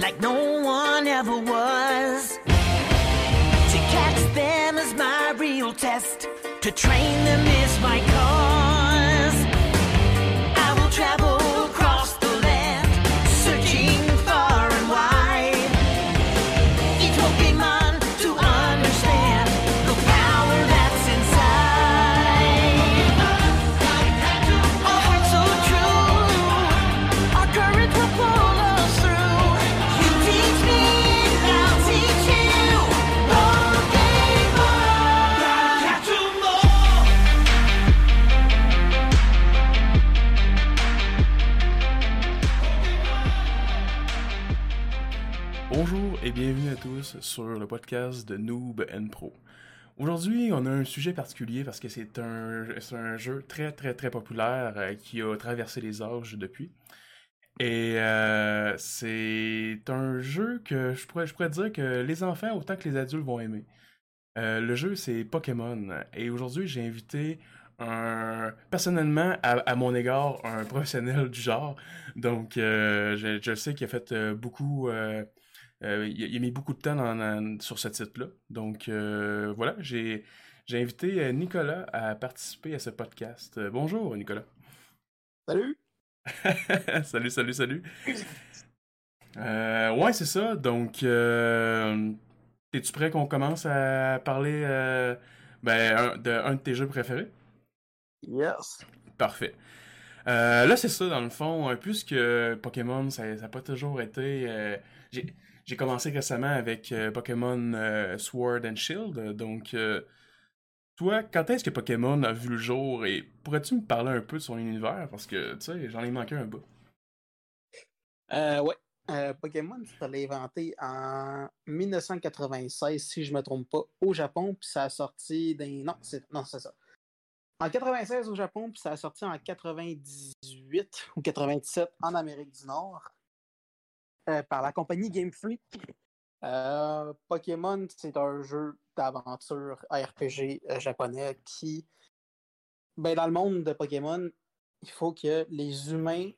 like no one ever was. To catch them is my real test. To train them is my cause. I will travel across the land, searching far and wide. Each Pokemon to understand the power that's inside. A heart so true, our courage will pull us through. You teach me, I'll teach you. Pokemon, Pikachu more. Bonjour et bienvenue à tous sur le podcast de Noob and Pro. Aujourd'hui, on a un sujet particulier parce que c'est un jeu très très très populaire qui a traversé les âges depuis. Et c'est un jeu que je pourrais dire que les enfants autant que les adultes vont aimer. Le jeu, c'est Pokémon. Et aujourd'hui, j'ai invité personnellement, à mon égard, un professionnel du genre. Donc, je sais qu'il a fait beaucoup... il a mis beaucoup de temps sur ce titre-là. Donc, voilà, j'ai invité Nicolas à participer à ce podcast. Bonjour, Nicolas. Salut! Salut. Ouais, c'est ça. Donc, es-tu prêt qu'on commence à parler d'un de tes jeux préférés? Yes. Parfait. Là, c'est ça, dans le fond. Puisque Pokémon, ça n'a pas toujours été... J'ai commencé récemment avec Pokémon Sword and Shield, donc toi, quand est-ce que Pokémon a vu le jour et pourrais-tu me parler un peu de son univers? Parce que, tu sais, j'en ai manqué un bout. Pokémon, ça l'a inventé en 1996, si je me trompe pas, au Japon, puis ça a sorti en 96 au Japon, puis ça a sorti en 98 ou 97 en Amérique du Nord. Par la compagnie Game Freak. Pokémon, c'est un jeu d'aventure RPG japonais qui, dans le monde de Pokémon, il faut que les humains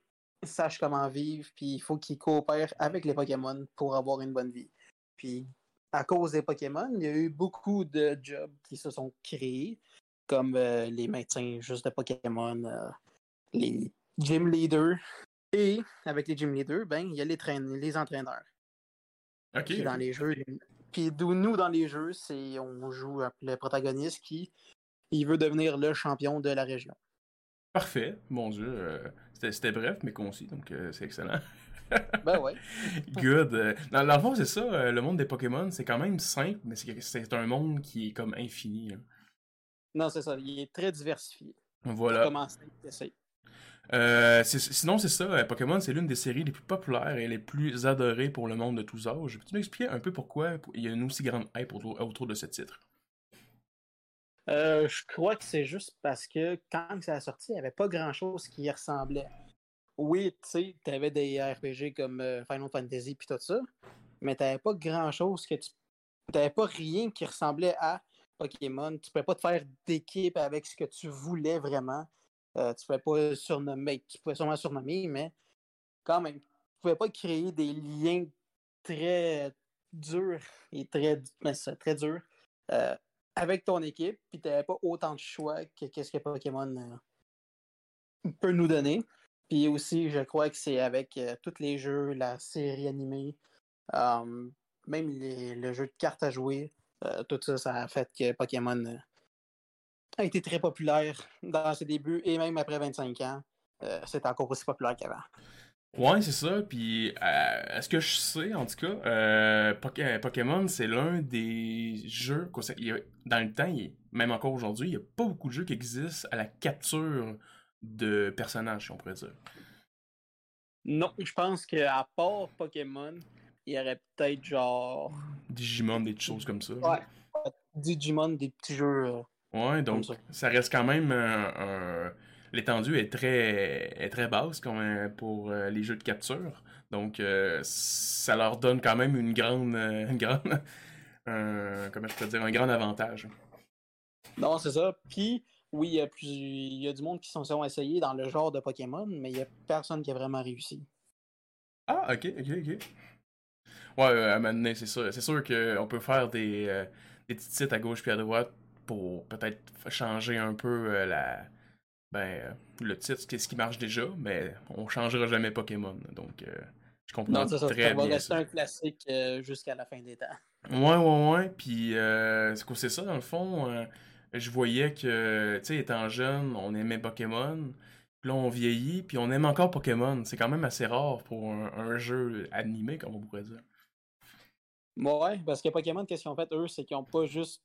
sachent comment vivre, puis il faut qu'ils coopèrent avec les Pokémon pour avoir une bonne vie. Puis, à cause des Pokémon, il y a eu beaucoup de jobs qui se sont créés, comme les maintiens juste de Pokémon, les gym leaders. Et avec les gym leaders, il y a les entraîneurs. OK. Puis dans les jeux, nous, dans les jeux, on joue le protagoniste qui veut devenir le champion de la région. Parfait. Mon Dieu. C'était bref, mais concis, donc c'est excellent. Ouais. Good. Dans le fond, c'est ça. Le monde des Pokémon, c'est quand même simple, mais c'est un monde qui est comme infini. Là. Non, c'est ça. Il est très diversifié. Voilà. Pour commencer, essayer. Sinon, c'est ça, Pokémon, c'est l'une des séries les plus populaires et les plus adorées pour le monde de tous âges. Peux-tu m'expliquer un peu pourquoi il y a une aussi grande hype autour de ce titre? Je crois que c'est juste parce que quand ça a sorti, il n'y avait pas grand-chose qui y ressemblait. Oui, tu sais, tu avais des RPG comme Final Fantasy puis tout ça, mais tu n'avais pas grand-chose tu n'avais pas rien qui ressemblait à Pokémon. Tu ne pouvais pas te faire d'équipe avec ce que tu voulais vraiment. Tu pouvais sûrement surnommer, mais quand même, tu pouvais pas créer des liens très durs et très durs avec ton équipe, puis tu n'avais pas autant de choix que qu'est-ce que Pokémon peut nous donner. Puis aussi, je crois que c'est avec tous les jeux, la série animée, même le jeu de cartes à jouer, tout ça, ça a fait que Pokémon... a été très populaire dans ses débuts et même après 25 ans, c'est encore aussi populaire qu'avant. Ouais, c'est ça. Puis, à ce que je sais, en tout cas, Pokémon, c'est l'un des jeux dans le temps, même encore aujourd'hui, il n'y a pas beaucoup de jeux qui existent à la capture de personnages, si on pourrait dire. Non, je pense qu'à part Pokémon, il y aurait peut-être genre... Digimon, des choses comme ça. Ouais, Digimon, des petits jeux... Ouais, donc ça reste quand même l'étendue est très basse quand même pour les jeux de capture. Donc ça leur donne quand même un grand avantage. Non, c'est ça. Puis oui, il y a du monde qui s'en sont essayés dans le genre de Pokémon, mais il y a personne qui a vraiment réussi. Ah, OK. Ouais, à un moment donné, c'est sûr. C'est sûr qu'on peut faire des petits sites à gauche puis à droite pour peut-être changer un peu le titre, qu'est-ce qui marche déjà, mais on changera jamais Pokémon. Donc, je comprends très bien. Non, ça va rester un classique jusqu'à la fin des temps. Ouais. Puis, c'est ça, dans le fond. Je voyais que, tu sais, étant jeune, on aimait Pokémon. Puis là, on vieillit, puis on aime encore Pokémon. C'est quand même assez rare pour un jeu animé, comme on pourrait dire. Ouais, parce que Pokémon, qu'est-ce qu'ils ont fait, eux, c'est qu'ils n'ont pas juste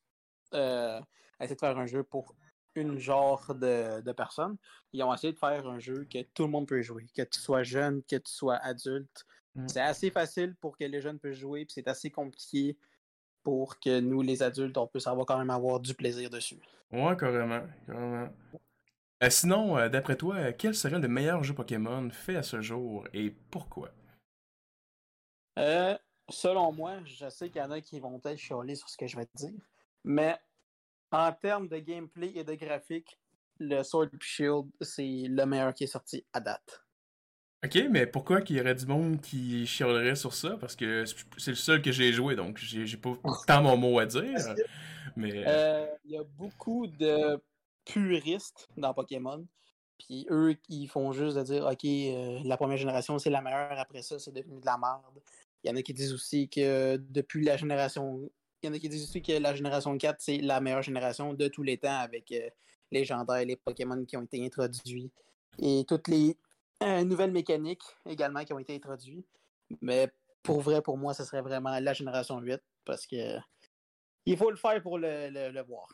essayé de faire un jeu pour une genre de personnes. Ils ont essayé de faire un jeu que tout le monde peut jouer, que tu sois jeune, que tu sois adulte. C'est assez facile pour que les jeunes puissent jouer, puis c'est assez compliqué pour que nous, les adultes, on puisse quand même avoir du plaisir dessus. Ouais, carrément. Sinon, d'après toi, quel serait le meilleur jeu Pokémon fait à ce jour et pourquoi? Selon moi, je sais qu'il y en a qui vont peut-être chialer sur ce que je vais te dire, mais en termes de gameplay et de graphique, le Sword and Shield, c'est le meilleur qui est sorti à date. Ok, mais pourquoi qu'il y aurait du monde qui chialerait sur ça? Parce que c'est le seul que j'ai joué, donc j'ai pas tant mon mot à dire. Mais y a beaucoup de puristes dans Pokémon, puis eux, ils font juste de dire, ok, la première génération, c'est la meilleure, après ça, c'est devenu de la merde. Il y en a qui disent aussi que la génération 4, c'est la meilleure génération de tous les temps, avec les légendaires, les Pokémon qui ont été introduits, et toutes les nouvelles mécaniques également qui ont été introduites. Mais pour moi, ce serait vraiment la génération 8, parce que il faut le faire pour le voir.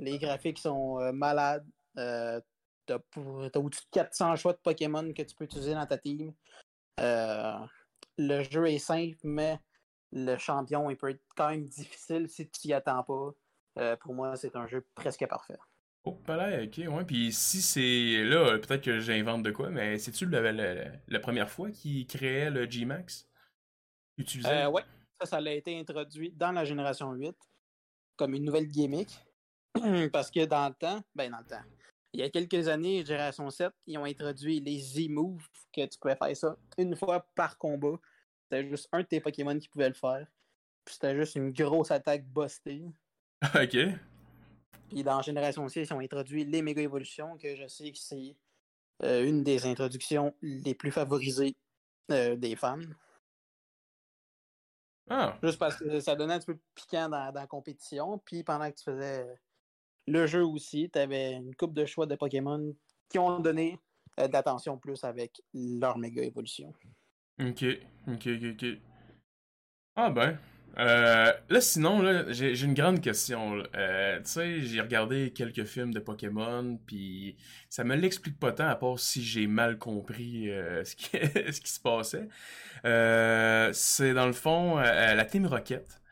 Les graphiques sont malades. T'as au-dessus de 400 choix de Pokémon que tu peux utiliser dans ta team. Le jeu est simple, mais le champion, il peut être quand même difficile si tu n'y attends pas. Pour moi, c'est un jeu presque parfait. Oh, palais, ok, ouais. Puis si c'est là, peut-être que j'invente de quoi, mais c'est-tu la première fois qu'il créait le G-Max? Oui, ça a été introduit dans la génération 8 comme une nouvelle gimmick. Parce que dans le temps, il y a quelques années, Génération 7, ils ont introduit les Z-Moves, que tu pouvais faire ça une fois par combat. C'était juste un de tes Pokémon qui pouvait le faire. Puis c'était juste une grosse attaque bustée. Ok. Puis dans Génération 6, ils ont introduit les Méga Évolutions, que je sais que c'est une des introductions les plus favorisées des fans. Ah. Juste parce que ça donnait un petit peu piquant dans la compétition. Puis pendant que tu faisais le jeu aussi, tu avais une couple de choix de Pokémon qui ont donné de l'attention plus avec leur méga évolution. Ok. Ah ben. Là, sinon, là, j'ai une grande question. Tu sais, j'ai regardé quelques films de Pokémon, puis ça me l'explique pas tant, à part si j'ai mal compris ce qui se passait. C'est dans le fond la Team Rocket.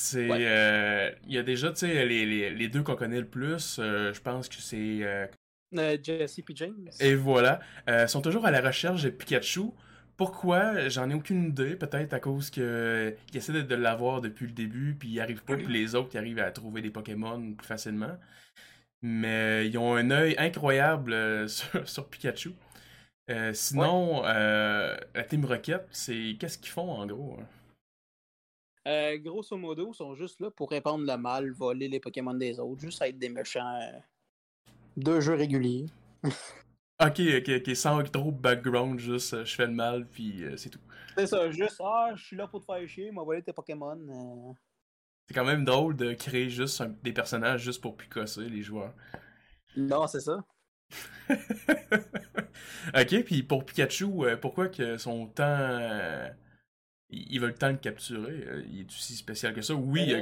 C'est ouais. Il y a déjà, tu sais, les deux qu'on connaît le plus, je pense que c'est Jesse et James. Et voilà, sont toujours à la recherche de Pikachu. Pourquoi? J'en ai aucune idée, peut-être à cause que il essaie de l'avoir depuis le début, puis il arrive pas, puis les autres arrivent à trouver des Pokémon plus facilement. Mais ils ont un œil incroyable sur Pikachu. Sinon, ouais. La Team Rocket, c'est qu'est-ce qu'ils font en gros? Hein? Grosso modo, ils sont juste là pour répandre le mal, voler les Pokémon des autres, juste être des méchants de jeux réguliers. Ok, sans trop background, juste je fais le mal, puis c'est tout. C'est ça, juste je suis là pour te faire chier, m'a volé tes Pokémon. C'est quand même drôle de créer juste des personnages juste pour picasser les joueurs. Non, c'est ça. Ok, puis pour Pikachu, pourquoi que son temps. Ils veulent tant le capturer. Il est si spécial que ça. Oui.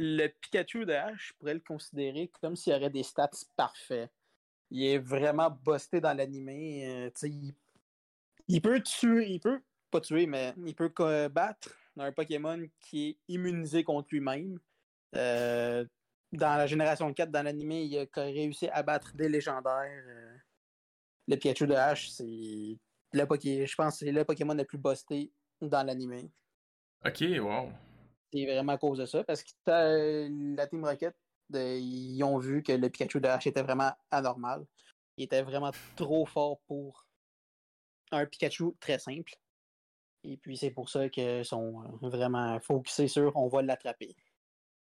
Le Pikachu de H, je pourrais le considérer comme s'il y aurait des stats parfaits. Il est vraiment busté dans l'animé. Il peut tuer. Il peut pas tuer, mais il peut battre un Pokémon qui est immunisé contre lui-même. Dans la génération 4, dans l'animé, il a réussi à battre des légendaires. Le Pikachu de H, c'est. Je pense que c'est le Pokémon le plus busté dans l'anime. Ok, wow. C'est vraiment à cause de ça, parce que la Team Rocket, ils ont vu que le Pikachu de H était vraiment anormal. Il était vraiment trop fort pour un Pikachu très simple. Et puis, c'est pour ça qu'ils sont vraiment focusés sur « on va l'attraper ».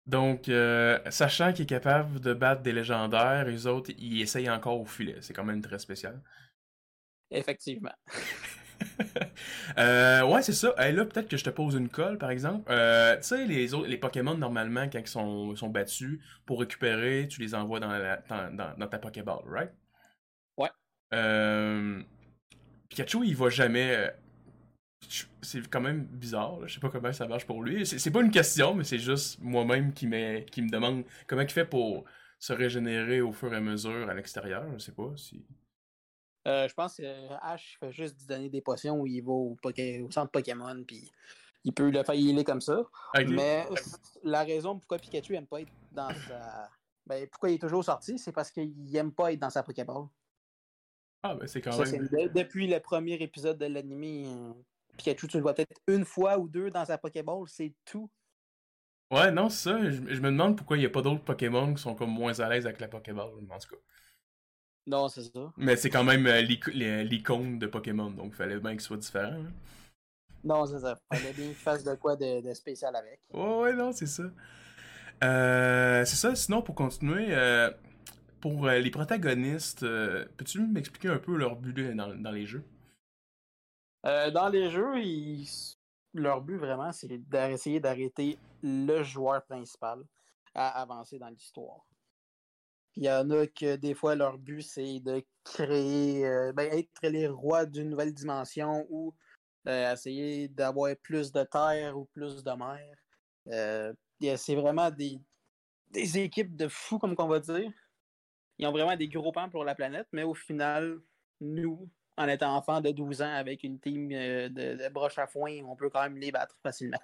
Donc, sachant qu'il est capable de battre des légendaires, les autres, ils essayent encore au filet. C'est quand même très spécial. Effectivement. Ouais, c'est ça. Hey, là, peut-être que je te pose une colle, par exemple. Tu sais, les Pokémon, normalement, quand ils sont battus, pour récupérer, tu les envoies dans ta Pokéball, right? Ouais. Pikachu, il va jamais... C'est quand même bizarre, là. Je sais pas comment ça marche pour lui. C'est pas une question, mais c'est juste moi-même qui me demande comment il fait pour se régénérer au fur et à mesure à l'extérieur. Je sais pas si... je pense que Ash fait juste lui donner des potions où il va au centre Pokémon, puis il peut le faire healer comme ça. Okay. Mais la raison pourquoi Pikachu aime pas être dans sa... Ben, pourquoi il est toujours sorti, c'est parce qu'il aime pas être dans sa Pokéball. Ah, ben c'est quand ça, même... C'est... Depuis le premier épisode de l'anime, Pikachu, tu le vois peut-être une fois ou deux dans sa Pokéball, c'est tout. Ouais, non, c'est ça. Je me demande pourquoi il n'y a pas d'autres Pokémon qui sont comme moins à l'aise avec la Pokéball, en tout cas. Non, c'est ça. Mais c'est quand même l'icône de Pokémon, donc il fallait bien qu'il soit différent. Hein? Non, c'est ça. Il fallait bien qu'il fasse de quoi de spécial avec. Oh, ouais, non, c'est ça. C'est ça, sinon, pour continuer, pour les protagonistes, peux-tu m'expliquer un peu leur but dans les jeux? Dans les jeux, leur but, vraiment, c'est d'essayer d'arrêter le joueur principal à avancer dans l'histoire. Il y en a que, des fois, leur but, c'est de créer... être les rois d'une nouvelle dimension ou essayer d'avoir plus de terre ou plus de mer. C'est vraiment des équipes de fous, comme qu'on va dire. Ils ont vraiment des gros plans pour la planète, mais au final, nous, en étant enfants de 12 ans avec une team de broches à foin, on peut quand même les battre facilement.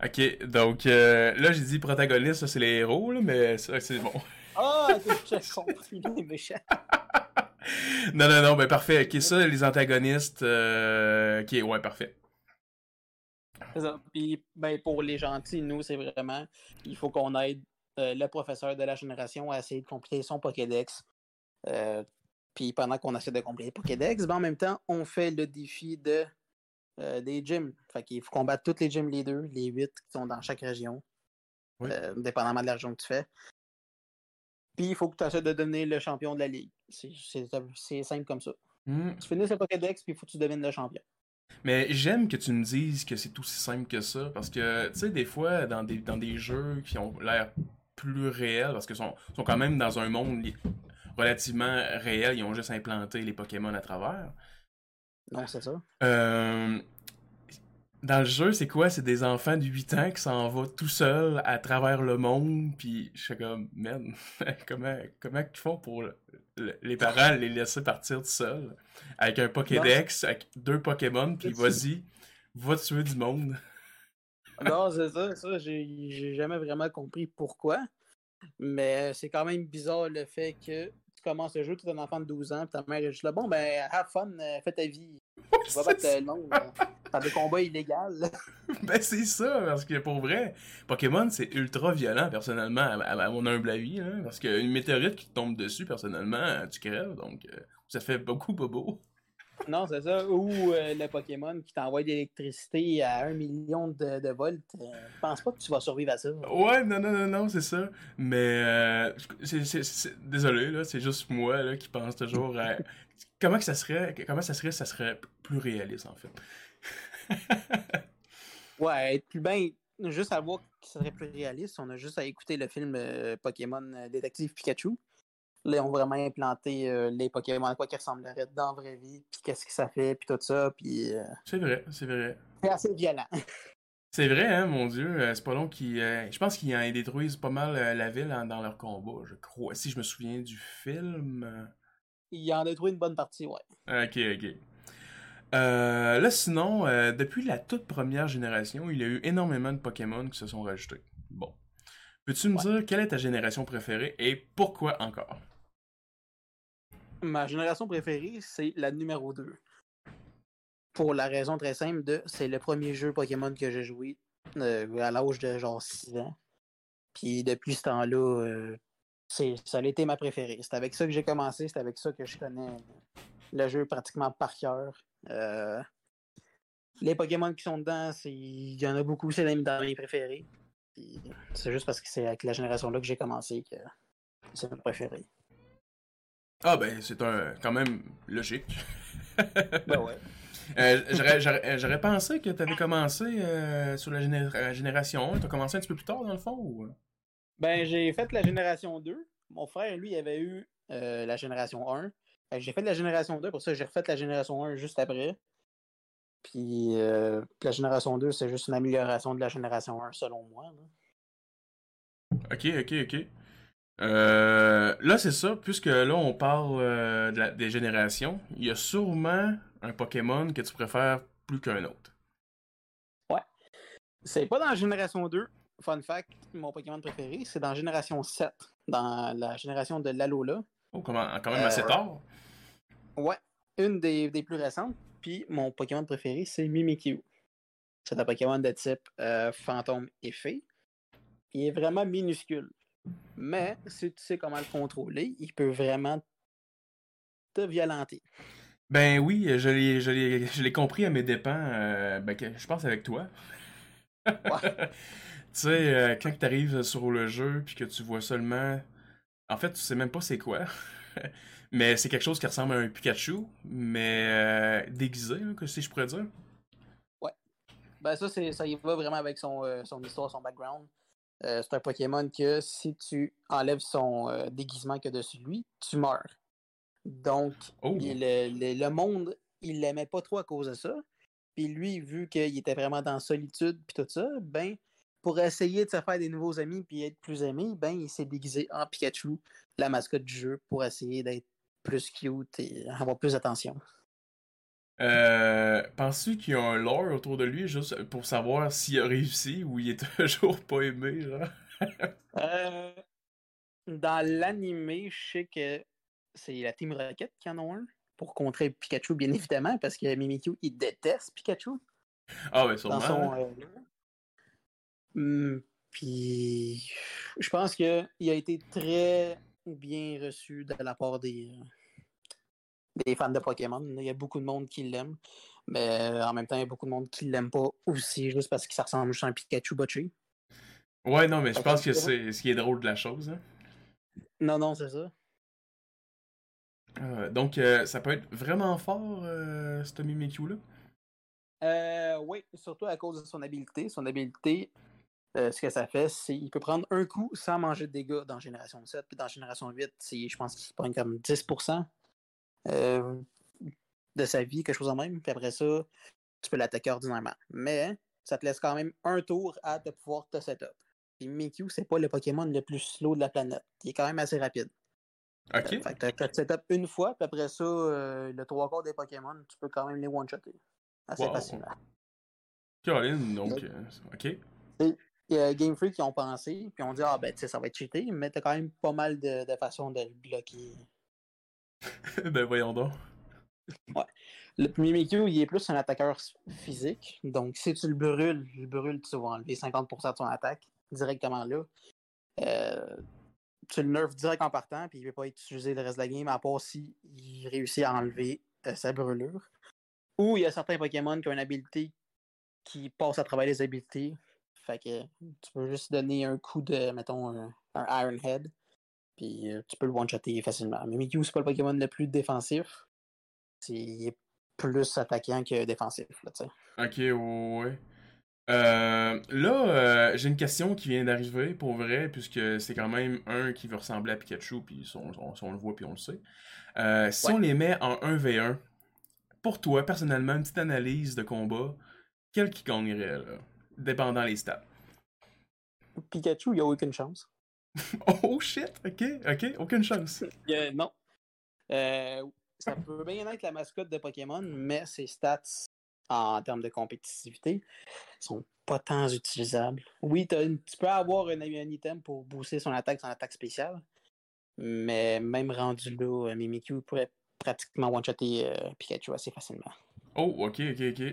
OK, donc là, j'ai dit protagoniste, ça, c'est les héros, là, mais ça, c'est bon. Ah, j'ai compris les méchants. Non, ben parfait. OK, ça, les antagonistes, OK, ouais, parfait. C'est ça. Puis, ben, pour les gentils, nous, c'est vraiment, il faut qu'on aide le professeur de la génération à essayer de compléter son Pokédex. Puis pendant qu'on essaie de compléter le Pokédex, ben, en même temps, on fait le défi des gyms. Fait qu'il faut combattre tous les gym leaders, les 8 qui sont dans chaque région, oui. Dépendamment de la région que tu fais. Puis, il faut que tu essaies de devenir le champion de la Ligue. C'est simple comme ça. Mm. Tu finis le Pokédex, puis il faut que tu deviennes le champion. Mais j'aime que tu me dises que c'est aussi simple que ça, parce que, tu sais, des fois, dans des jeux qui ont l'air plus réels, parce qu'ils sont quand même dans un monde relativement réel, ils ont juste implanté les Pokémon à travers. Non, c'est ça. Dans le jeu, c'est quoi? C'est des enfants de 8 ans qui s'en vont tout seuls à travers le monde, puis je suis comme, man, comment ils font pour les parents les laisser partir tout seuls? Avec un Pokédex, avec 2 Pokémon, puis vas-y, va tuer du monde. Non, c'est ça, j'ai jamais vraiment compris pourquoi, mais c'est quand même bizarre le fait que tu commences le jeu, tu es un enfant de 12 ans, puis ta mère est juste là, bon, ben, have fun, fais ta vie. Tu vas battre le monde. T'as des combats illégaux. Ben c'est ça, parce que pour vrai, Pokémon c'est ultra violent personnellement à mon humble avis, hein, parce qu'une météorite qui te tombe dessus personnellement, tu crèves, donc ça fait beaucoup bobo. Non, c'est ça, ou le Pokémon qui t'envoie de l'électricité à 1 million de volts, je pense pas que tu vas survivre à ça. Ouais, non, c'est ça, mais c'est désolé, là, c'est juste moi là, qui pense toujours à... Comment ça serait plus réaliste, en fait? Ouais, puis ben, juste à voir que ça serait plus réaliste, on a juste à écouter le film Pokémon Détective Pikachu. Là, ils ont vraiment implanté les Pokémon à quoi qu'ils ressembleraient dans la vraie vie, puis qu'est-ce que ça fait, puis tout ça, puis... C'est vrai. C'est assez violent. C'est vrai, hein, mon Dieu, c'est pas long qu'ils... je pense qu'ils en détruisent pas mal la ville dans leur combat, je crois. Si je me souviens du film... Il en détruit une bonne partie, ouais. Ok. Là, sinon, depuis la toute première génération, il y a eu énormément de Pokémon qui se sont rajoutés. Bon. Peux-tu me dire quelle est ta génération préférée et pourquoi encore? Ma génération préférée, c'est la numéro 2. Pour la raison très simple c'est le premier jeu Pokémon que j'ai joué à l'âge de genre 6 ans. Puis depuis ce temps-là... ça a été ma préférée. C'est avec ça que j'ai commencé, c'est avec ça que je connais le jeu pratiquement par cœur. les Pokémon qui sont dedans, il y en a beaucoup, c'est même dans mes préférés. Puis, c'est juste parce que c'est avec la génération-là que j'ai commencé que c'est mon préféré. Ah ben, c'est un quand même logique. Ben ouais. J'aurais pensé que tu avais commencé sur la génération 1. Tu as commencé un petit peu plus tard, dans le fond? Ou... Ben, j'ai fait la génération 2. Mon frère, lui, il avait eu la génération 1. J'ai fait la génération 2. Pour ça, j'ai refait la génération 1 juste après. Puis la génération 2, c'est juste une amélioration de la génération 1, selon moi. Là. OK. Là, c'est ça. Puisque là, on parle des générations, il y a sûrement... un Pokémon que tu préfères plus qu'un autre. Ouais. C'est pas dans la génération 2. Fun fact, mon Pokémon préféré, c'est dans la génération 7. Dans la génération de l'Alola. Oh, quand même assez tard. Ouais. Une des plus récentes. Puis mon Pokémon préféré, c'est Mimikyu. C'est un Pokémon de type fantôme et fée. Il est vraiment minuscule. Mais si tu sais comment le contrôler, il peut vraiment te violenter. Ben oui, je l'ai compris à mes dépens, je pense avec toi. Ouais. Tu sais, quand tu arrives sur le jeu puis que tu vois seulement... En fait, tu sais même pas c'est quoi, mais c'est quelque chose qui ressemble à un Pikachu, mais déguisé, hein, que si je pourrais dire. Ouais. Ben ça, ça y va vraiment avec son histoire, son background. C'est un Pokémon que si tu enlèves son déguisement qu'il y a dessus lui, tu meurs. Donc, le monde, il l'aimait pas trop à cause de ça. Puis lui, vu qu'il était vraiment dans solitude puis tout ça, ben, pour essayer de se faire des nouveaux amis puis être plus aimé, ben, il s'est déguisé en Pikachu, la mascotte du jeu, pour essayer d'être plus cute et avoir plus d'attention. Penses-tu qu'il y a un lore autour de lui, juste pour savoir s'il a réussi ou il est toujours pas aimé, genre? Dans l'animé, je sais que c'est la Team Rocket qui en a un pour contrer Pikachu, bien évidemment, parce que Mimikyu, il déteste Pikachu. Ah oui, sûrement. Puis, je pense qu'il a été très bien reçu de la part des fans de Pokémon. Il y a beaucoup de monde qui l'aime, mais en même temps, il y a beaucoup de monde qui l'aime pas aussi, juste parce que ça ressemble juste à un Pikachu botché. Ouais, non, mais je pense que c'est ce qui est drôle de la chose. Hein. Non, c'est ça. Donc, ça peut être vraiment fort, ce Mimikyu-là? Oui, surtout à cause de son habilité. Son habilité, ce que ça fait, c'est qu'il peut prendre un coup sans manger de dégâts dans Génération 7. Puis dans Génération 8, je pense qu'il se prend comme 10% de sa vie, quelque chose en même. Puis après ça, tu peux l'attaquer ordinairement. Mais ça te laisse quand même un tour à te pouvoir te set up. Puis Mimikyu, c'est pas le Pokémon le plus slow de la planète. Il est quand même assez rapide. Ok. Fait que tu set up une fois, puis après ça, le 3/4 des Pokémon, tu peux quand même les one-shotter assez facilement. Caroline, donc, ok. Game Freak, ils ont pensé, puis on dit, ça va être cheaté, mais t'as quand même pas mal de façons de le bloquer. Ben, voyons donc. Ouais. Le Mimikyu, il est plus un attaqueur physique, donc si tu le brûles, tu vas enlever 50% de son attaque directement là. Tu le nerfs direct en partant, puis il ne peut pas être utilisé le reste de la game, à part s'il réussit à enlever sa brûlure. Ou il y a certains Pokémon qui ont une habilité qui passe à travers les habilités. Fait que tu peux juste donner un coup de, mettons, un Iron Head, puis tu peux le one-shotter facilement. Mais Mimikyu, c'est pas le Pokémon le plus défensif. Il est plus attaquant que défensif, là, tu sais. Ok, ouais. Là, j'ai une question qui vient d'arriver pour vrai, puisque c'est quand même un qui veut ressembler à Pikachu, puis on le voit puis on le sait. Si on les met en 1v1, pour toi, personnellement, une petite analyse de combat, quel qui gagnerait, là, dépendant les stats? Pikachu, il n'y a aucune chance. Oh shit, ok, aucune chance. Non. Ça peut bien être la mascotte de Pokémon, mais ses stats... en termes de compétitivité, sont pas tant utilisables. Oui, tu peux avoir un item pour booster son attaque spéciale, mais même rendu là, Mimikyu pourrait pratiquement one-shotter Pikachu assez facilement. Oh, ok.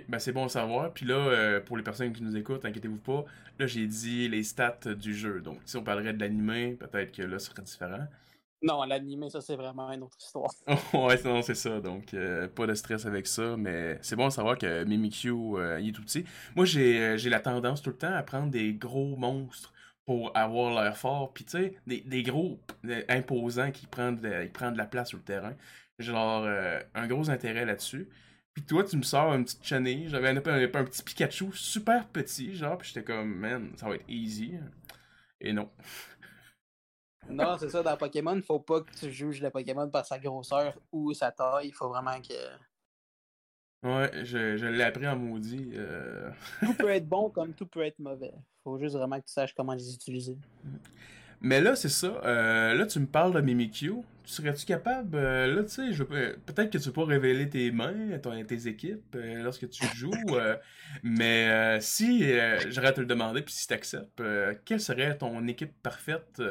Ben, c'est bon à savoir. Puis là, pour les personnes qui nous écoutent, inquiétez-vous pas, là, j'ai dit les stats du jeu. Donc, si on parlerait de l'anime, peut-être que là, ce serait différent. Non, l'animé, ça, c'est vraiment une autre histoire. Ouais, non, c'est ça. Donc, pas de stress avec ça, mais c'est bon de savoir que Mimikyu, il est tout petit. Moi, j'ai la tendance tout le temps à prendre des gros monstres pour avoir l'air fort. Puis, tu sais, des gros imposants qui prennent de la place sur le terrain. Genre, un gros intérêt là-dessus. Puis toi, tu me sors une petite chenille. J'avais un petit Pikachu super petit, genre. Puis j'étais comme, man, ça va être easy. Et non. Non, c'est ça, dans Pokémon, faut pas que tu juges le Pokémon par sa grosseur ou sa taille, il faut vraiment que... Ouais, je l'ai appris en maudit. Tout peut être bon comme tout peut être mauvais. Faut juste vraiment que tu saches comment les utiliser. Mais là, c'est ça, là tu me parles de Mimikyu, serais-tu capable, là tu sais, peut-être que tu peux pas révéler tes mains, tes équipes lorsque tu joues, mais si j'aurais à te le demander, puis si t'acceptes, quelle serait ton équipe parfaite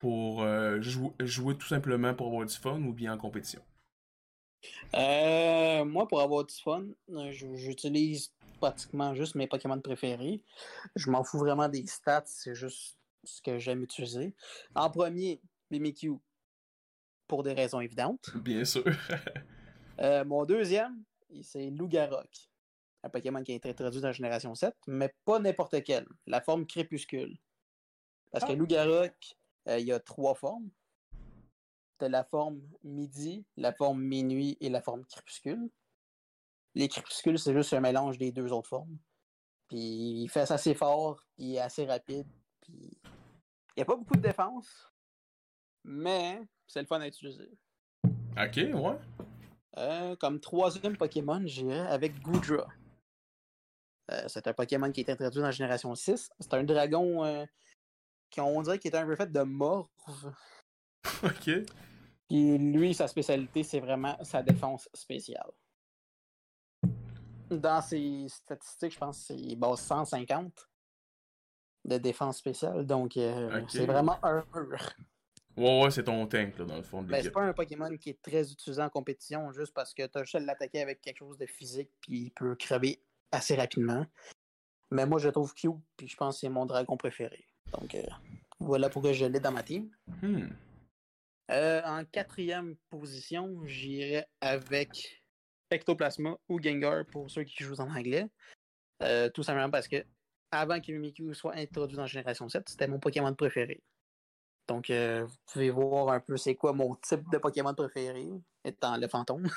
pour jouer tout simplement pour avoir du fun ou bien en compétition? Moi, pour avoir du fun, j'utilise pratiquement juste mes Pokémon préférés. Je m'en fous vraiment des stats, c'est juste ce que j'aime utiliser. En premier, Mimikyu, pour des raisons évidentes. Bien sûr. Mon deuxième, c'est Lougarok, un Pokémon qui a été introduit dans la génération 7, mais pas n'importe quel, la forme crépuscule. Parce que Lougarok... Il y a trois formes. T'as la forme midi, la forme minuit et la forme crépuscule. Les crépuscules, c'est juste un mélange des deux autres formes. Puis il fait assez fort, puis il est assez rapide. Puis il n'y a pas beaucoup de défense, mais c'est le fun à utiliser. Ok, ouais. Comme troisième Pokémon, j'irais avec Goodra. C'est un Pokémon qui est introduit dans la génération 6. C'est un dragon... on dirait qu'il est un peu fait de morve. Ok. Puis lui, sa spécialité, c'est vraiment sa défense spéciale. Dans ses statistiques, je pense qu'il base 150 de défense spéciale. Donc, c'est vraiment un mur. Ouais, c'est ton tank, là, dans le fond. De c'est pas un Pokémon qui est très utilisé en compétition, juste parce que t'as juste à l'attaquer avec quelque chose de physique, puis il peut crever assez rapidement. Mais moi, je le trouve cute, puis je pense que c'est mon dragon préféré. Donc, voilà pourquoi je l'ai dans ma team. En quatrième position, j'irai avec Ectoplasma ou Gengar pour ceux qui jouent en anglais. Tout simplement parce que avant que Mimikyu soit introduit dans la génération 7, c'était mon Pokémon préféré. Donc, vous pouvez voir un peu c'est quoi mon type de Pokémon préféré, étant le fantôme.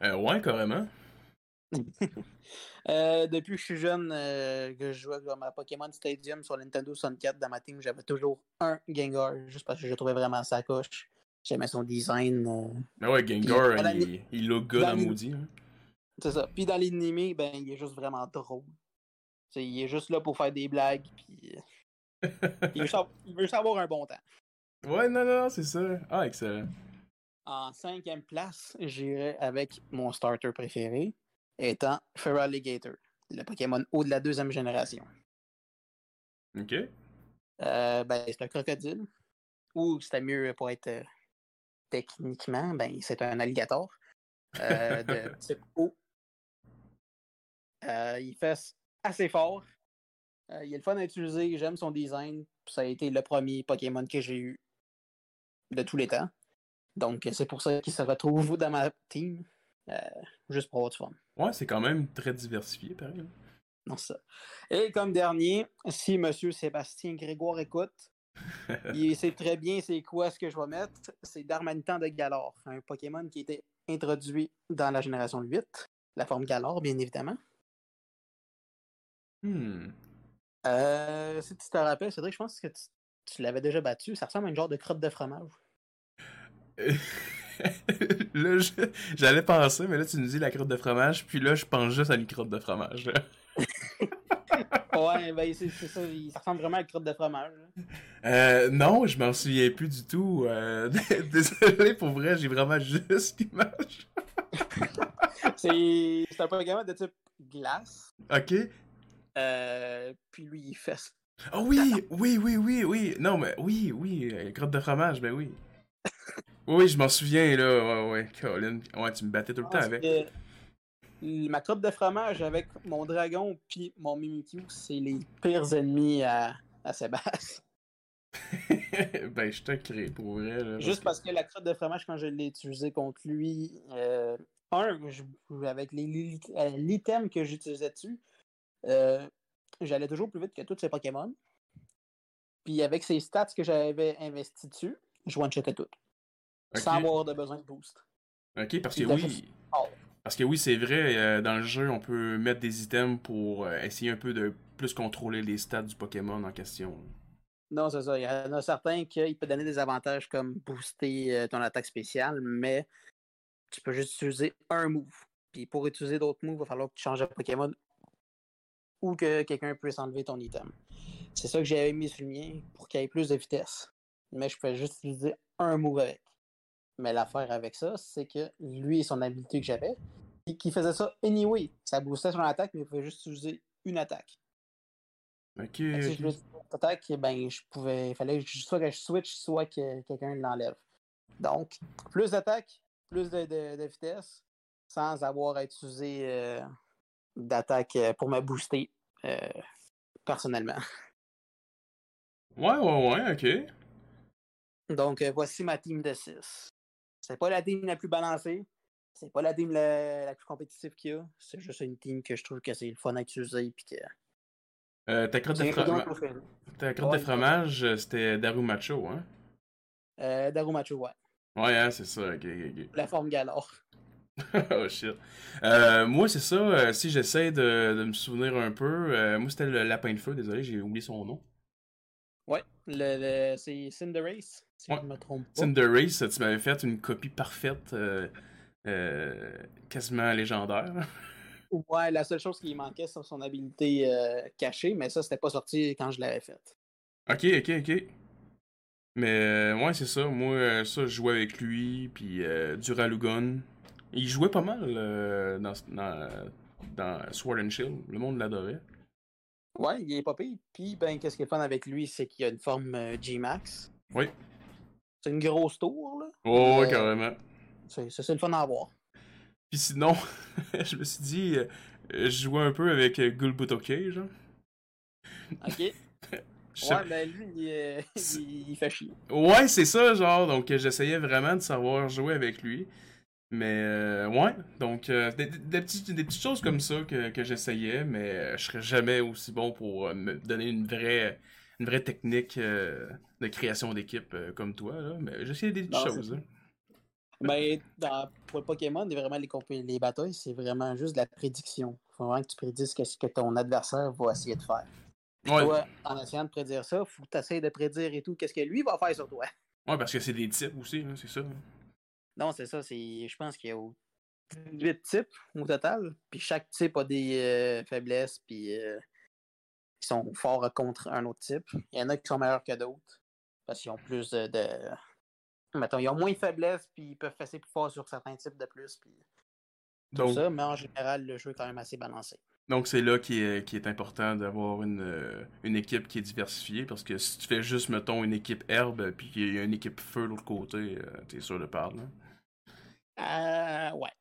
Ouais, carrément. Depuis que je suis jeune, que je jouais à ma Pokémon Stadium sur Nintendo 64 dans ma team, j'avais toujours un Gengar, juste parce que je le trouvais vraiment sa coche. J'aimais son design. Mais ouais, Gengar, il look good à maudit. Hein. C'est ça. Puis dans l'anime, ben, il est juste vraiment drôle. T'sais, il est juste là pour faire des blagues, puis il veut juste avoir un bon temps. Ouais, non, c'est ça. Ah, excellent. En cinquième place, j'irai avec mon starter préféré, étant Feraligatr, le Pokémon eau de la deuxième génération. Ok. C'est un crocodile. Ou, c'était mieux pour être techniquement, c'est un alligator de type eau. Il fait assez fort. Il est le fun à utiliser. J'aime son design. Ça a été le premier Pokémon que j'ai eu de tous les temps. Donc, c'est pour ça qu'il se retrouve dans ma team. Juste pour avoir du fun. Ouais, c'est quand même très diversifié, pareil. Non, ça. Et comme dernier, si monsieur Sébastien Grégoire écoute, il sait très bien c'est quoi ce que je vais mettre, c'est Darmanitan de Galar, un Pokémon qui a été introduit dans la génération 8, la forme Galar, bien évidemment. Si tu te rappelles, Cédric, je pense que tu l'avais déjà battu, ça ressemble à une genre de crotte de fromage. Là, j'allais penser, mais là, tu nous dis la crotte de fromage, puis là, je pense juste à une crotte de fromage. Ouais, c'est ça, ça ressemble vraiment à une crotte de fromage. Non, je m'en souviens plus du tout. Désolé, pour vrai, j'ai vraiment juste l'image. C'est un Pokémon de type glace. OK. Puis lui, il fesse. Oh oui. Non, mais oui, crotte de fromage, ben oui. Oui, je m'en souviens, là. Ouais, Colin. Ouais, tu me battais tout le temps avec. Ma crotte de fromage avec mon dragon puis mon Mimikyu, c'est les pires ennemis à Sébastien. Ben, je te crée pour vrai. Là, juste parce que la crotte de fromage, quand je l'ai utilisée contre lui, avec l'item que j'utilisais dessus, j'allais toujours plus vite que tous ces Pokémon. Puis avec ces stats que j'avais investis dessus, je one-shotais tout. Okay. Sans avoir de besoin de boost. Ok, parce que oui. Parce que oui, c'est vrai, dans le jeu, on peut mettre des items pour essayer un peu de plus contrôler les stats du Pokémon en question. Non, c'est ça. Il y en a certains qui peuvent donner des avantages comme booster ton attaque spéciale, mais tu peux juste utiliser un move. Puis pour utiliser d'autres moves, il va falloir que tu changes de Pokémon ou que quelqu'un puisse enlever ton item. C'est ça que j'avais mis sur le mien pour qu'il y ait plus de vitesse. Mais je peux juste utiliser un move avec. Mais l'affaire avec ça, c'est que lui et son habilité que j'avais, et qui faisait ça anyway. Ça boostait son attaque, mais il pouvait juste utiliser une attaque. Ok. Si je lui disais une attaque, ben, il fallait soit que je switch, soit que quelqu'un l'enlève. Donc, plus d'attaque, plus de vitesse, sans avoir à utiliser d'attaque pour me booster personnellement. Ouais, ok. Donc, voici ma team de 6. C'est pas la team la plus balancée. C'est pas la team la plus compétitive qu'il y a. C'est juste une team que je trouve que c'est le fun à utiliser. Puis que... ta crotte de fromage, c'était Darumacho, hein? Darumacho, ouais. Ouais, hein, c'est ça. Okay. La forme Galar. Oh shit. Moi, c'est ça. Si j'essaie de me souvenir un peu, moi, c'était le lapin de feu. Désolé, j'ai oublié son nom. Ouais, c'est Cinderace, je me trompe pas. Cinderace, tu m'avais fait une copie parfaite, quasiment légendaire. Ouais, la seule chose qui manquait, c'est son habilité cachée, mais ça, c'était pas sorti quand je l'avais faite. Ok. Mais ouais, c'est ça. Moi, ça, je jouais avec lui, puis Duralugon. Il jouait pas mal dans Sword and Shield. Le monde l'adorait. Ouais, il est pas pire. Puis, ben, qu'est-ce qui est fun avec lui, c'est qu'il a une forme G-Max. Oui. C'est une grosse tour, là. Oh, ouais, carrément. C'est le fun à avoir. Puis sinon, je me suis dit, je jouais un peu avec Gulbutoke, genre. Ok. Ouais, ben lui, il fait chier. Ouais, c'est ça, genre. Donc, j'essayais vraiment de savoir jouer avec lui. Mais ouais, donc des petites choses comme ça que j'essayais, mais je serais jamais aussi bon pour me donner une vraie technique de création d'équipe comme toi, là. Mais j'essayais des petites choses. Mais pour le Pokémon, vraiment les batailles, c'est vraiment juste de la prédiction. Il faut vraiment que tu prédises ce que ton adversaire va essayer de faire. Puis ouais. Toi, en essayant de prédire ça, il faut que tu essaies de prédire et tout, qu'est-ce que lui va faire sur toi. Ouais, parce que c'est des types aussi, hein, c'est ça. Non, c'est ça. Je pense qu'il y a 8 types au total. Puis chaque type a des faiblesses. Puis ils sont forts contre un autre type. Il y en a qui sont meilleurs que d'autres. Parce qu'ils ont plus de... Mettons, ils ont moins de faiblesses. Puis ils peuvent passer plus fort sur certains types de plus. Puis donc, ça. Mais en général, le jeu est quand même assez balancé. Donc, c'est là qui est important d'avoir une équipe qui est diversifiée, parce que si tu fais juste, mettons, une équipe herbe, puis qu'il y a une équipe feu de l'autre côté, t'es sûr de perdre, hein? Ouais.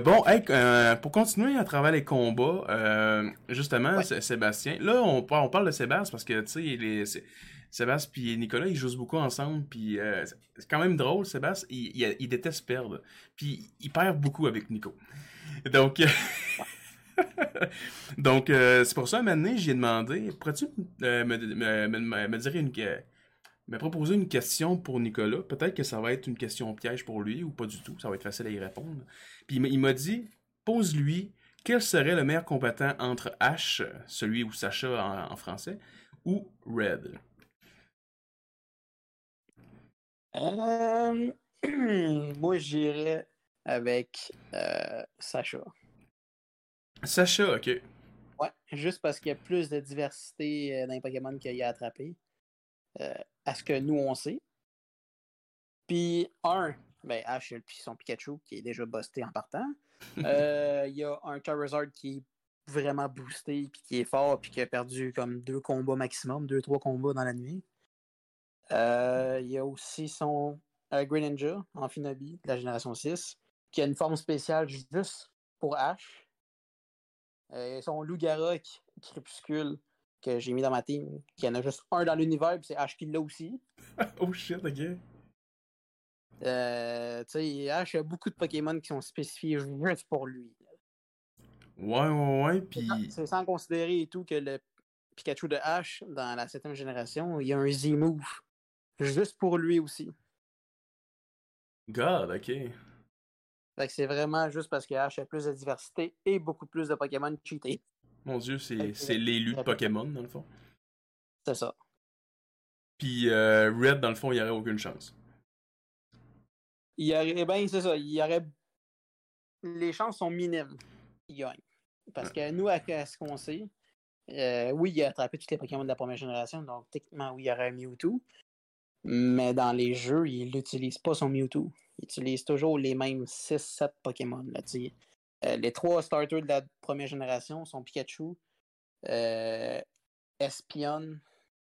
Bon, hey, pour continuer à travers les combats, justement, ouais. Sébastien, là, on parle de Sébastien, parce que, tu sais, Sébastien puis Nicolas, ils jouent beaucoup ensemble, puis c'est quand même drôle, Sébastien, il déteste perdre, puis il perd beaucoup avec Nico. Donc, c'est pour ça, un moment donné, j'ai demandé, pourrais-tu me proposer une question pour Nicolas? Peut-être que ça va être une question piège pour lui, ou pas du tout, ça va être facile à y répondre. Puis il m'a dit, pose-lui, quel serait le meilleur combattant entre Ash, celui ou Sacha en français, ou Red? Moi, j'irais... avec Sacha. Sacha, ok. Ouais, juste parce qu'il y a plus de diversité dans les Pokémon qu'il y a attrapé. À ce que nous, on sait. Puis, Ash, puis son Pikachu, qui est déjà busté en partant. Il y a un Charizard qui est vraiment boosté, puis qui est fort, puis qui a perdu comme 2 combats maximum, 2-3 combats dans la nuit. Il y a aussi son Greninja, en Finobi, de la génération 6, qui a une forme spéciale juste pour Ash. Son Lugara, Crépuscule, que j'ai mis dans ma team, qu'il y en a juste un dans l'univers, puis c'est Ash qui l'a aussi. Oh shit, ok. Tu sais, Ash a beaucoup de Pokémon qui sont spécifiés juste pour lui. Ouais, puis... C'est sans considérer et tout que le Pikachu de Ash, dans la 7ème génération, il y a un Z-Move. Juste pour lui aussi. God, ok. Fait que c'est vraiment juste parce que Ash a plus de diversité et beaucoup plus de Pokémon cheatés. Mon dieu, c'est l'élu de Pokémon, dans le fond. C'est ça. Puis Red, dans le fond, il n'y aurait aucune chance. Les chances sont minimes. Il gagne. Parce que nous, à ce qu'on sait, oui, il a attrapé tous les Pokémon de la première génération, donc techniquement, oui, il y aurait un Mewtwo. Mais dans les jeux, il n'utilise pas son Mewtwo. Il utilise toujours les mêmes 6-7 Pokémon. Là, les 3 starters de la première génération sont Pikachu, Espeon,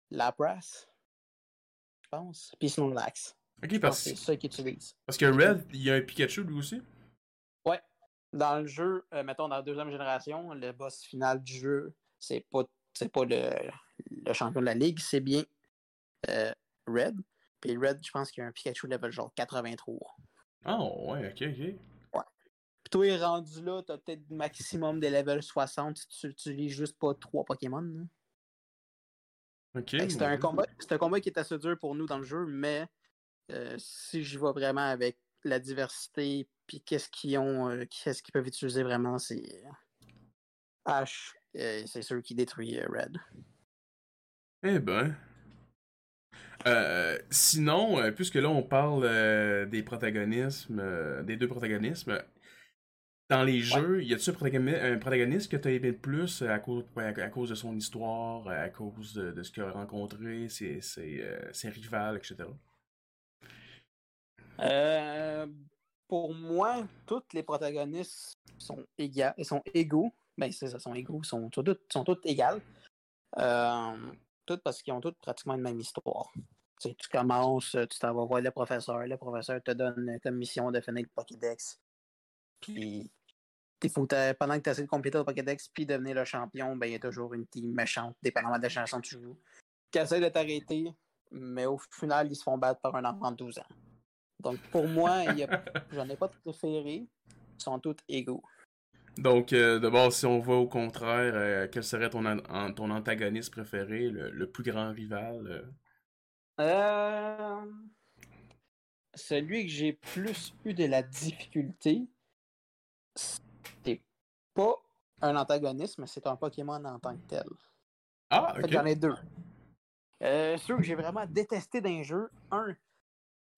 Lapras, je pense, puis Snorlax. Ok, parce que c'est ça qu'il utilise. Parce que Red, il y a un Pikachu lui aussi? Ouais. Dans le jeu, mettons dans la 2e génération, le boss final du jeu, c'est pas le champion de la ligue, c'est bien Red. Puis Red, je pense qu'il y a un Pikachu level genre 83. Oh, ouais, ok. Ouais. Puis toi, rendu là, t'as peut-être maximum des level 60 si tu utilises juste pas 3 Pokémon. Hein. Ok. C'est un combat qui est assez dur pour nous dans le jeu, mais si j'y vais vraiment avec la diversité, puis qu'est-ce qu'ils peuvent utiliser vraiment, c'est Ash, c'est ceux qui détruisent Red. Eh ben. Sinon, puisque là on parle des deux protagonismes, dans les jeux, y a-t-il un protagoniste que t'as aimé le plus à cause de son histoire, à cause de ce qu'il a rencontré, ses rivales, etc.? Pour moi, tous les protagonistes sont égaux. Ben c'est ça, sont égaux, sont tous égales. Parce qu'ils ont tous pratiquement la même histoire. T'sais, tu commences, tu t'en vas voir le professeur te donne comme mission de finir le Pokédex. Puis pendant que tu essaies de compléter le Pokédex puis devenir le champion, ben il y a toujours une team méchante, dépendamment de la chanson que tu joues, qui essaie de t'arrêter, mais au final, ils se font battre par un enfant de 12 ans. Donc pour moi, j'en ai pas de préféré. Ils sont tous égaux. Donc, d'abord, si on va au contraire, quel serait ton antagoniste préféré, le plus grand rival? Celui que j'ai plus eu de la difficulté, c'est pas un antagoniste, mais c'est un Pokémon en tant que tel. Ah, ok. En fait, j'en ai 2. Ceux que j'ai vraiment détesté d'un jeu,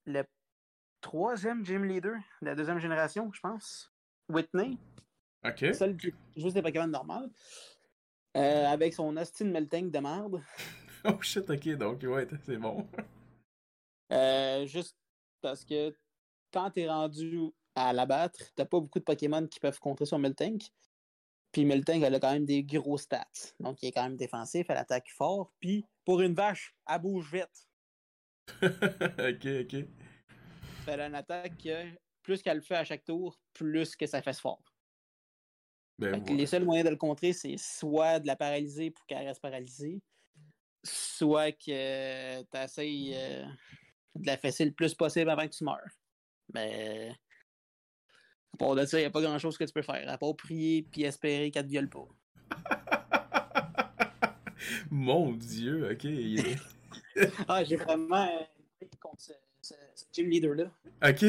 le 3e Gym Leader, de la 2e génération, je pense, Whitney. Okay. Celle qui juste des Pokémon normales. Avec son Austin Melting de merde. Oh shit, ok, donc ouais, c'est bon. Juste parce que quand t'es rendu à l'abattre, t'as pas beaucoup de Pokémon qui peuvent contrer son Melting. Puis Melting, elle a quand même des gros stats. Donc il est quand même défensif, elle attaque fort. Puis pour une vache, elle bouge vite. Ok. Elle a une attaque que plus qu'elle le fait à chaque tour, plus que ça fasse fort. Les seuls moyens de le contrer, c'est soit de la paralyser pour qu'elle reste paralysée, soit que tu essayes de la fesser le plus possible avant que tu meurs. Mais à part de ça, il n'y a pas grand-chose que tu peux faire, à part prier puis espérer qu'elle ne te viole pas. Mon Dieu, ok. J'ai vraiment contre ce gym leader-là. Ok.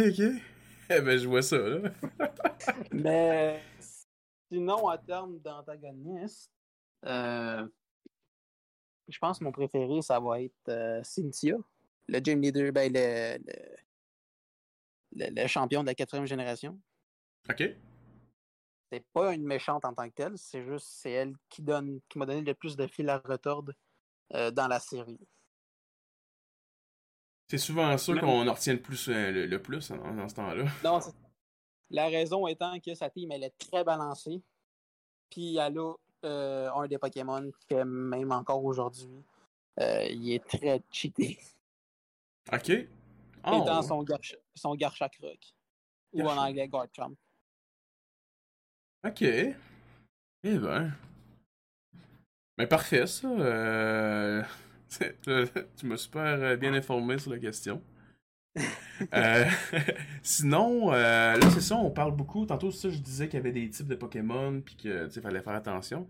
Je vois ça, là. Mais... Sinon, en termes d'antagoniste, je pense que mon préféré, ça va être Cynthia, le gym leader, le champion de la 4e génération. Ok. C'est pas une méchante en tant que telle, c'est juste c'est elle qui m'a donné le plus de fil à retordre dans la série. C'est souvent sûr qu'on en retienne plus, le plus dans ce temps-là. Non, c'est la raison étant que sa team, elle est très balancée. Puis elle a un des Pokémon que même encore aujourd'hui, il est très cheaté. Ok. Oh. Étant son Garchakroc. Ou en anglais, Garchomp. Ok. Eh ben. Mais parfait, ça. Tu m'as super bien informé sur la question. Sinon, là, c'est ça, on parle beaucoup. Tantôt, ça, je disais qu'il y avait des types de Pokémon puis que, tu sais, fallait faire attention.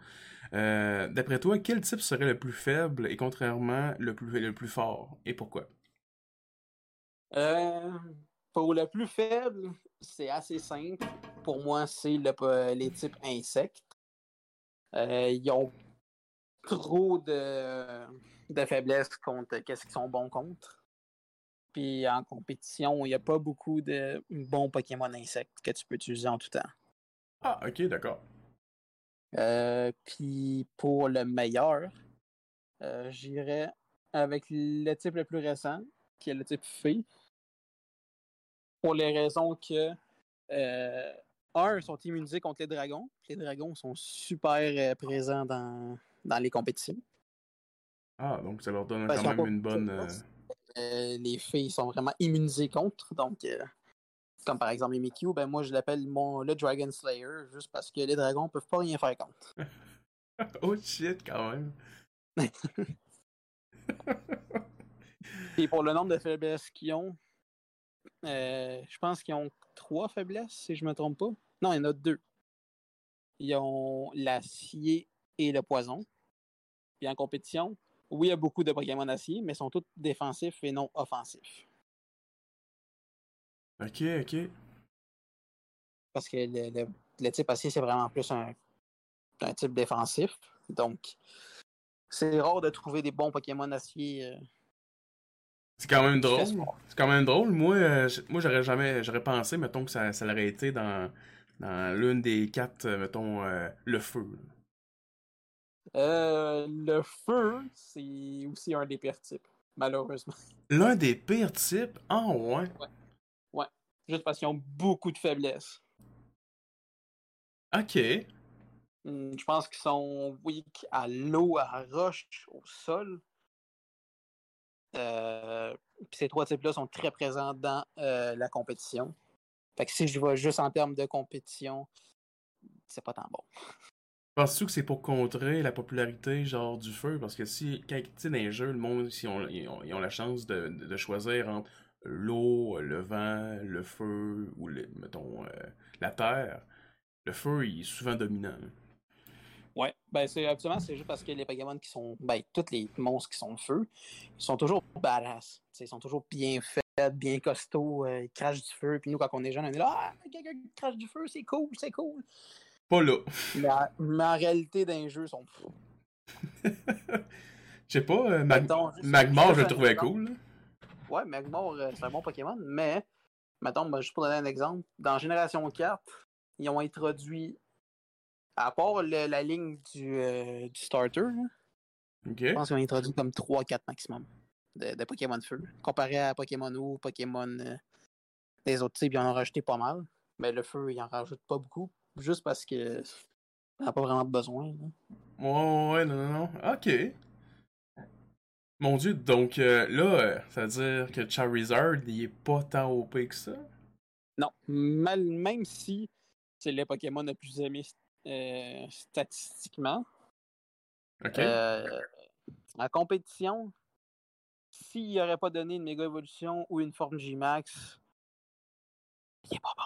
D'après toi, quel type serait le plus faible et contrairement le plus fort et pourquoi? Pour le plus faible, c'est assez simple. Pour moi, c'est les types insectes. Ils ont trop de faiblesses contre qu'est-ce qu'ils sont bons contre. Puis en compétition, il n'y a pas beaucoup de bons Pokémon insectes que tu peux utiliser en tout temps. Ah, ok, d'accord. Puis pour le meilleur, j'irais avec le type le plus récent, qui est le type fée. Pour les raisons que, ils sont immunisés contre les dragons. Les dragons sont super présents dans les compétitions. Ah, donc ça leur donne quand même une bonne... les fées sont vraiment immunisées contre. Donc, comme par exemple les Mimikyu, ben moi je l'appelle le Dragon Slayer, juste parce que les dragons peuvent pas rien faire contre. Oh shit, quand même! Et pour le nombre de faiblesses qu'ils ont, je pense qu'ils ont 3 faiblesses, si je me trompe pas. Non, il y en a 2. Ils ont l'acier et le poison. Puis en compétition, oui, il y a beaucoup de Pokémon acier, mais ils sont tous défensifs et non offensifs. Ok. Parce que le type acier, c'est vraiment plus un type défensif. Donc, c'est rare de trouver des bons Pokémon acier. C'est quand même drôle. C'est quand même drôle. Moi, j'aurais pensé, mettons, que ça l'aurait été dans l'une des 4, mettons, le feu. Le feu, c'est aussi un des pires types, malheureusement. L'un des pires types? Ah, oh, ouais. Ouais, juste parce qu'ils ont beaucoup de faiblesses. Ok. Je pense qu'ils sont weak à l'eau, à la roche, au sol. Puis ces 3 types-là sont très présents dans la compétition. Fait que si je vois juste en termes de compétition, c'est pas tant bon. Penses-tu que c'est pour contrer la popularité genre du feu? Parce que si, quand tu sais, dans les jeux, le monde, si ils ont la chance de choisir entre l'eau, le vent, le feu ou, mettons, la terre, le feu, il est souvent dominant. Ouais, ben c'est juste parce que les Pokémon qui sont, tous les monstres qui sont feu, ils sont toujours badass. Ils sont toujours bien faits, bien costauds, ils crachent du feu. Puis nous, quand on est jeune, on est là, quelqu'un qui crache du feu, c'est cool. Pas là. Mais en réalité, dans les jeux, ils sont fous. Je sais pas, Magmar, je le trouvais cool. Ouais, Magmar, c'est un bon Pokémon, mais, mettons, juste pour donner un exemple, dans Génération 4, ils ont introduit, à part la ligne du starter, okay. Je pense qu'ils ont introduit comme 3-4 maximum de Pokémon de feu. Comparé à Pokémon Eau, Pokémon des autres types, ils en ont rajouté pas mal, mais le feu, ils en rajoutent pas beaucoup. Juste parce que t'en as pas vraiment besoin. Ouais, non. Ok. Mon dieu, donc là, ça veut dire que Charizard, il est pas tant OP que ça? Non, même si c'est le Pokémon le plus aimé statistiquement. Ok. En compétition, s'il aurait pas donné une méga évolution ou une forme G-Max, il est pas bon.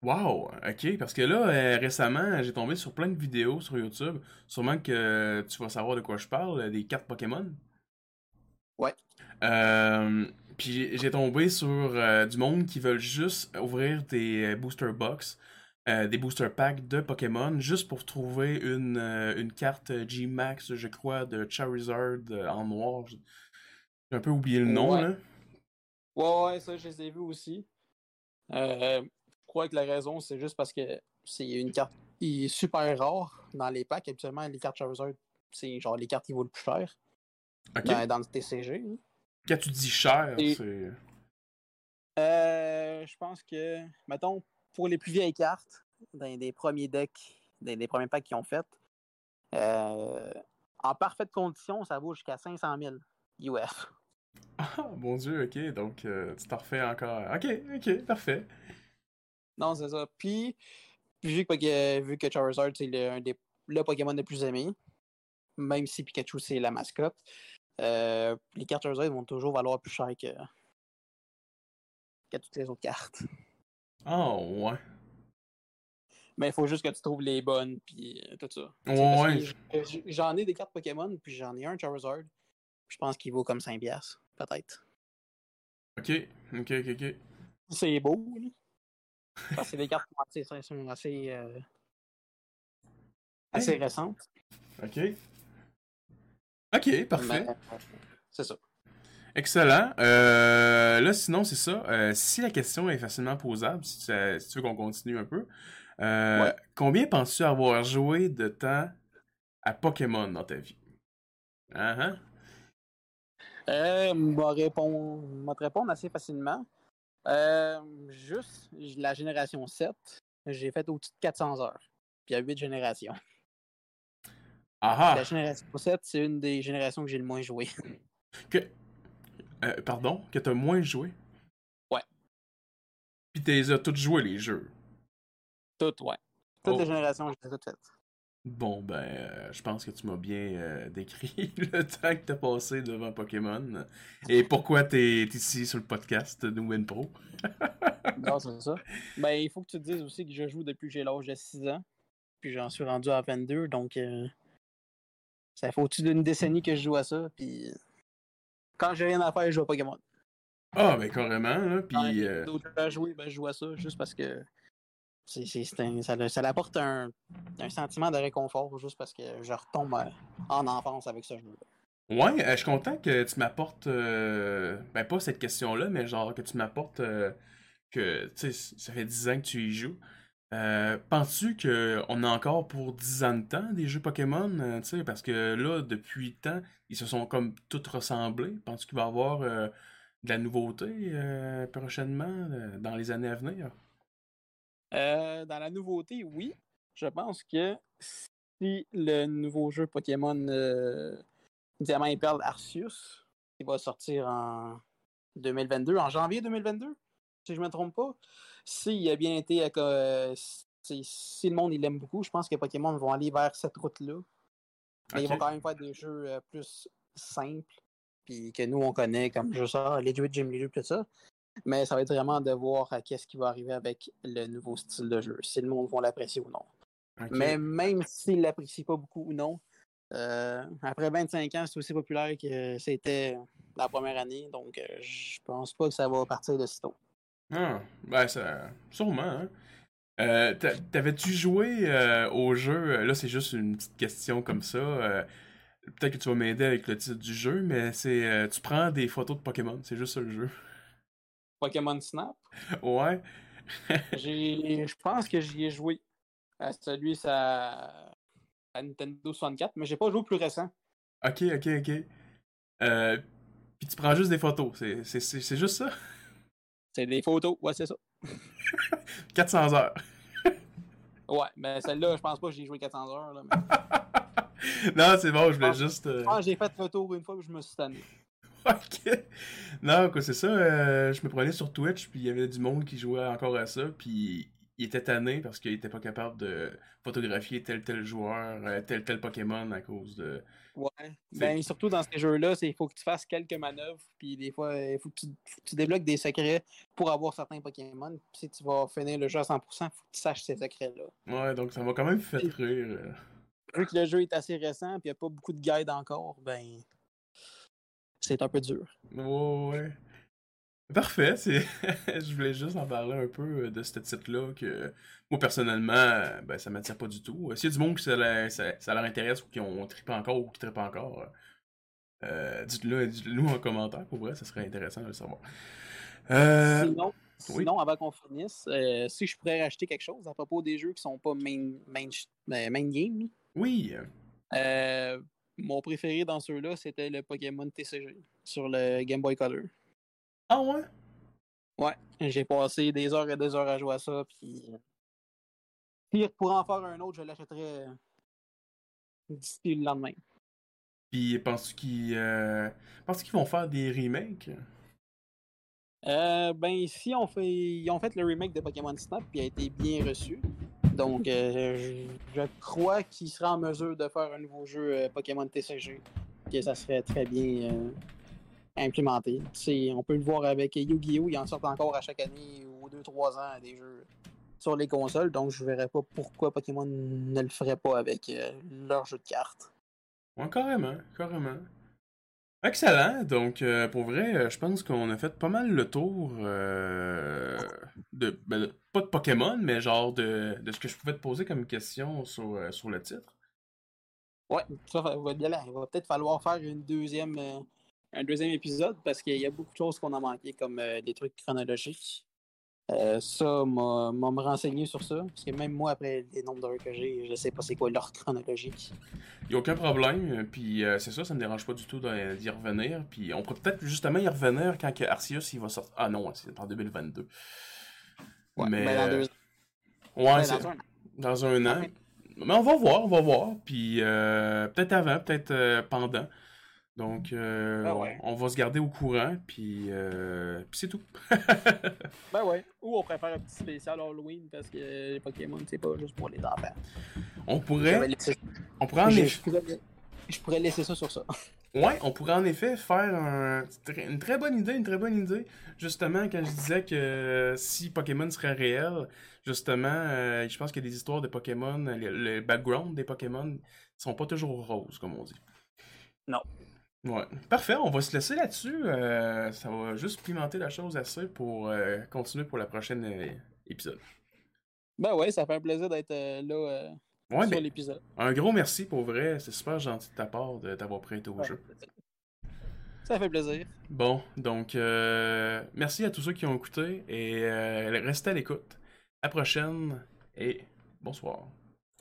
Wow, ok, parce que là, récemment, j'ai tombé sur plein de vidéos sur YouTube, sûrement que tu vas savoir de quoi je parle, des cartes Pokémon. Ouais. Puis j'ai tombé sur du monde qui veulent juste ouvrir des booster box, des booster packs de Pokémon, juste pour trouver une carte G-Max, je crois, de Charizard en noir. J'ai un peu oublié le nom, ouais. Là. Ouais, ça, je les ai vus aussi. Je crois que la raison, c'est juste parce que c'est une carte qui est super rare dans les packs. Habituellement, les cartes Charizard, c'est genre les cartes qui vaut le plus cher. Okay. Dans le TCG. Quand tu dis cher, c'est... je pense que, mettons, pour les plus vieilles cartes, dans des premiers decks, des premiers packs qu'ils ont fait, en parfaite condition, ça vaut jusqu'à 500 000 UF. Ah, mon Dieu, ok. Donc, tu t'en refais encore. Ok, parfait. Non, c'est ça. Puis, vu que Charizard, c'est le Pokémon le plus aimé, même si Pikachu c'est la mascotte. Les cartes Charizard vont toujours valoir plus cher que toutes les autres cartes. Oh, ouais. Mais il faut juste que tu trouves les bonnes, puis tout ça. Ouais, j'en ai des cartes Pokémon, puis j'en ai un Charizard. Je pense qu'il vaut comme 5$, peut-être. Ok. C'est beau, là. Parce que c'est des cartes assez récentes. Ok, parfait. Mais, c'est ça. Excellent. Là, sinon, c'est ça. Si la question est facilement posable, si tu veux qu'on continue un peu, ouais. Combien penses-tu avoir joué de temps à Pokémon dans ta vie? Répondre assez facilement. Juste la génération 7, j'ai fait au-dessus de 400 heures. Puis il y a 8 générations. La génération 7, c'est une des générations que j'ai le moins joué. Que t'as moins joué? Ouais. Puis t'es as toutes joué les jeux? Toutes, ouais. Toutes les générations, je les ai toutes faites. Bon, ben, je pense que tu m'as bien décrit le temps que t'as passé devant Pokémon et pourquoi t'es ici sur le podcast de Win Pro. Non, c'est ça. Ben, il faut que tu te dises aussi que je joue depuis que j'ai l'âge de 6 ans, puis j'en suis rendu à 22, donc ça fait au-dessus d'une décennie que je joue à ça, puis quand j'ai rien à faire, je joue à Pokémon. Ah, ben, carrément, là, puis... Quand j'ai d'autres à jouer, ben, je joue à ça, juste parce que ça apporte un sentiment de réconfort, juste parce que je retombe en enfance avec ce jeu-là. Ouais, je suis content que tu m'apportes, ben pas cette question-là, mais genre que tu m'apportes que, tu sais, ça fait 10 ans que tu y joues. Penses-tu qu'on a encore pour 10 ans de temps des jeux Pokémon, tu sais, parce que là, depuis tant, ils se sont comme tous ressemblés. Penses-tu qu'il va y avoir de la nouveauté prochainement, dans les années à venir? Dans la nouveauté, oui. Je pense que si le nouveau jeu Pokémon Diamant et Perle Arceus, qui va sortir en 2022, en janvier 2022, si je ne me trompe pas, s'il a bien été si le monde il l'aime beaucoup, je pense que Pokémon vont aller vers cette route-là. Mais ils vont quand même faire des jeux plus simples, puis que nous on connaît comme jeu ça, les jeux de Gym Leader, tout ça. Mais ça va être vraiment de voir qu'est-ce qui va arriver avec le nouveau style de jeu, si le monde va l'apprécier ou non. Okay. Mais même s'il ne l'apprécie pas beaucoup ou non, après 25 ans, c'est aussi populaire que c'était la première année, donc je pense pas que ça va partir de si tôt. Ah, ben ça, sûrement. Hein? T'avais-tu joué au jeu, là c'est juste une petite question comme ça, peut-être que tu vas m'aider avec le titre du jeu, mais c'est tu prends des photos de Pokémon, c'est juste ça le jeu. Pokémon Snap. Ouais. Je pense que j'y ai joué à celui à Nintendo 64, mais j'ai pas joué au plus récent. Ok. Puis tu prends juste des photos, c'est juste ça? C'est des photos, ouais, c'est ça. 400 heures. Ouais, mais celle-là, je pense pas que j'ai joué 400 heures. Là, mais... Non, c'est bon, je voulais juste... j'ai fait photo une fois que je me suis tanné. Ok. Non, quoi, c'est ça. Je me prenais sur Twitch, puis il y avait du monde qui jouait encore à ça, puis il était tanné parce qu'il était pas capable de photographier tel joueur, tel Pokémon à cause de... Ouais. C'est... Ben, surtout dans ces jeux-là, il faut que tu fasses quelques manœuvres, puis des fois, il faut que tu débloques des secrets pour avoir certains Pokémon, puis si tu vas finir le jeu à 100%, il faut que tu saches ces secrets-là. Ouais, donc ça m'a quand même fait rire. Vu que le jeu est assez récent, puis il n'y a pas beaucoup de guides encore, ben... c'est un peu dur. Ouais. Parfait. Je voulais juste en parler un peu de ce titre-là que moi, personnellement, ben, ça m'attire pas du tout. S'il y a du monde que ça leur intéresse ou qui ont trippé encore ou qui trippent encore, dites-le-nous en commentaire. Pour vrai, ça serait intéressant de le savoir. Sinon, avant qu'on finisse, si je pourrais rajouter quelque chose à propos des jeux qui sont pas main game. Oui. Mon préféré dans ceux-là, c'était le Pokémon TCG sur le Game Boy Color. Ah ouais? Ouais, j'ai passé des heures et des heures à jouer à ça, puis pire, pour en faire un autre, je l'achèterais d'ici le lendemain. Puis, penses-tu qu'ils vont faire des remakes? Ben, ici, ils ont fait le remake de Pokémon Snap, puis il a été bien reçu. Donc, je crois qu'il sera en mesure de faire un nouveau jeu Pokémon TCG, que ça serait très bien implémenté. C'est, on peut le voir avec Yu-Gi-Oh! Ils en sortent encore à chaque année ou 2-3 ans des jeux sur les consoles, donc je verrais pas pourquoi Pokémon ne le ferait pas avec leur jeu de cartes. Ouais, carrément. Excellent. Donc, pour vrai, je pense qu'on a fait pas mal le tour de pas de Pokémon, mais genre de ce que je pouvais te poser comme question sur le titre. Ouais, ça va bien là. Il va peut-être falloir faire un deuxième épisode parce qu'il y a beaucoup de choses qu'on a manquées, comme des trucs chronologiques. Ça m'a me renseigné sur ça, parce que même moi, après les nombres d'heures que j'ai, je sais pas c'est quoi l'ordre chronologique. Il n'y a aucun problème, puis c'est ça me dérange pas du tout d'y revenir, puis on pourrait peut-être justement y revenir quand Arceus il va sortir. Ah non, c'est en 2022. Ouais, mais dans 2 ans. Ouais, c'est dans un an. Ouais. Mais on va voir, puis peut-être avant, peut-être pendant. Donc, ben ouais. On va se garder au courant, puis c'est tout. Ben ouais. Ou on prépare un petit spécial Halloween, parce que les Pokémon, c'est pas juste pour les enfants. Je pourrais laisser ça sur ça. Ouais, on pourrait en effet faire une très bonne idée. Justement, quand je disais que si Pokémon serait réel, justement, je pense qu'il y a des histoires de Pokémon, le background des Pokémon sont pas toujours roses, comme on dit. Non. Ouais. Parfait, on va se laisser là-dessus. Ça va juste pimenter la chose assez pour continuer pour la prochaine épisode. Ben ouais, ça fait un plaisir d'être là sur l'épisode. Un gros merci pour vrai, c'est super gentil de ta part de t'avoir prêté au jeu. Ça fait plaisir. Bon, donc merci à tous ceux qui ont écouté et restez à l'écoute. À la prochaine et bonsoir.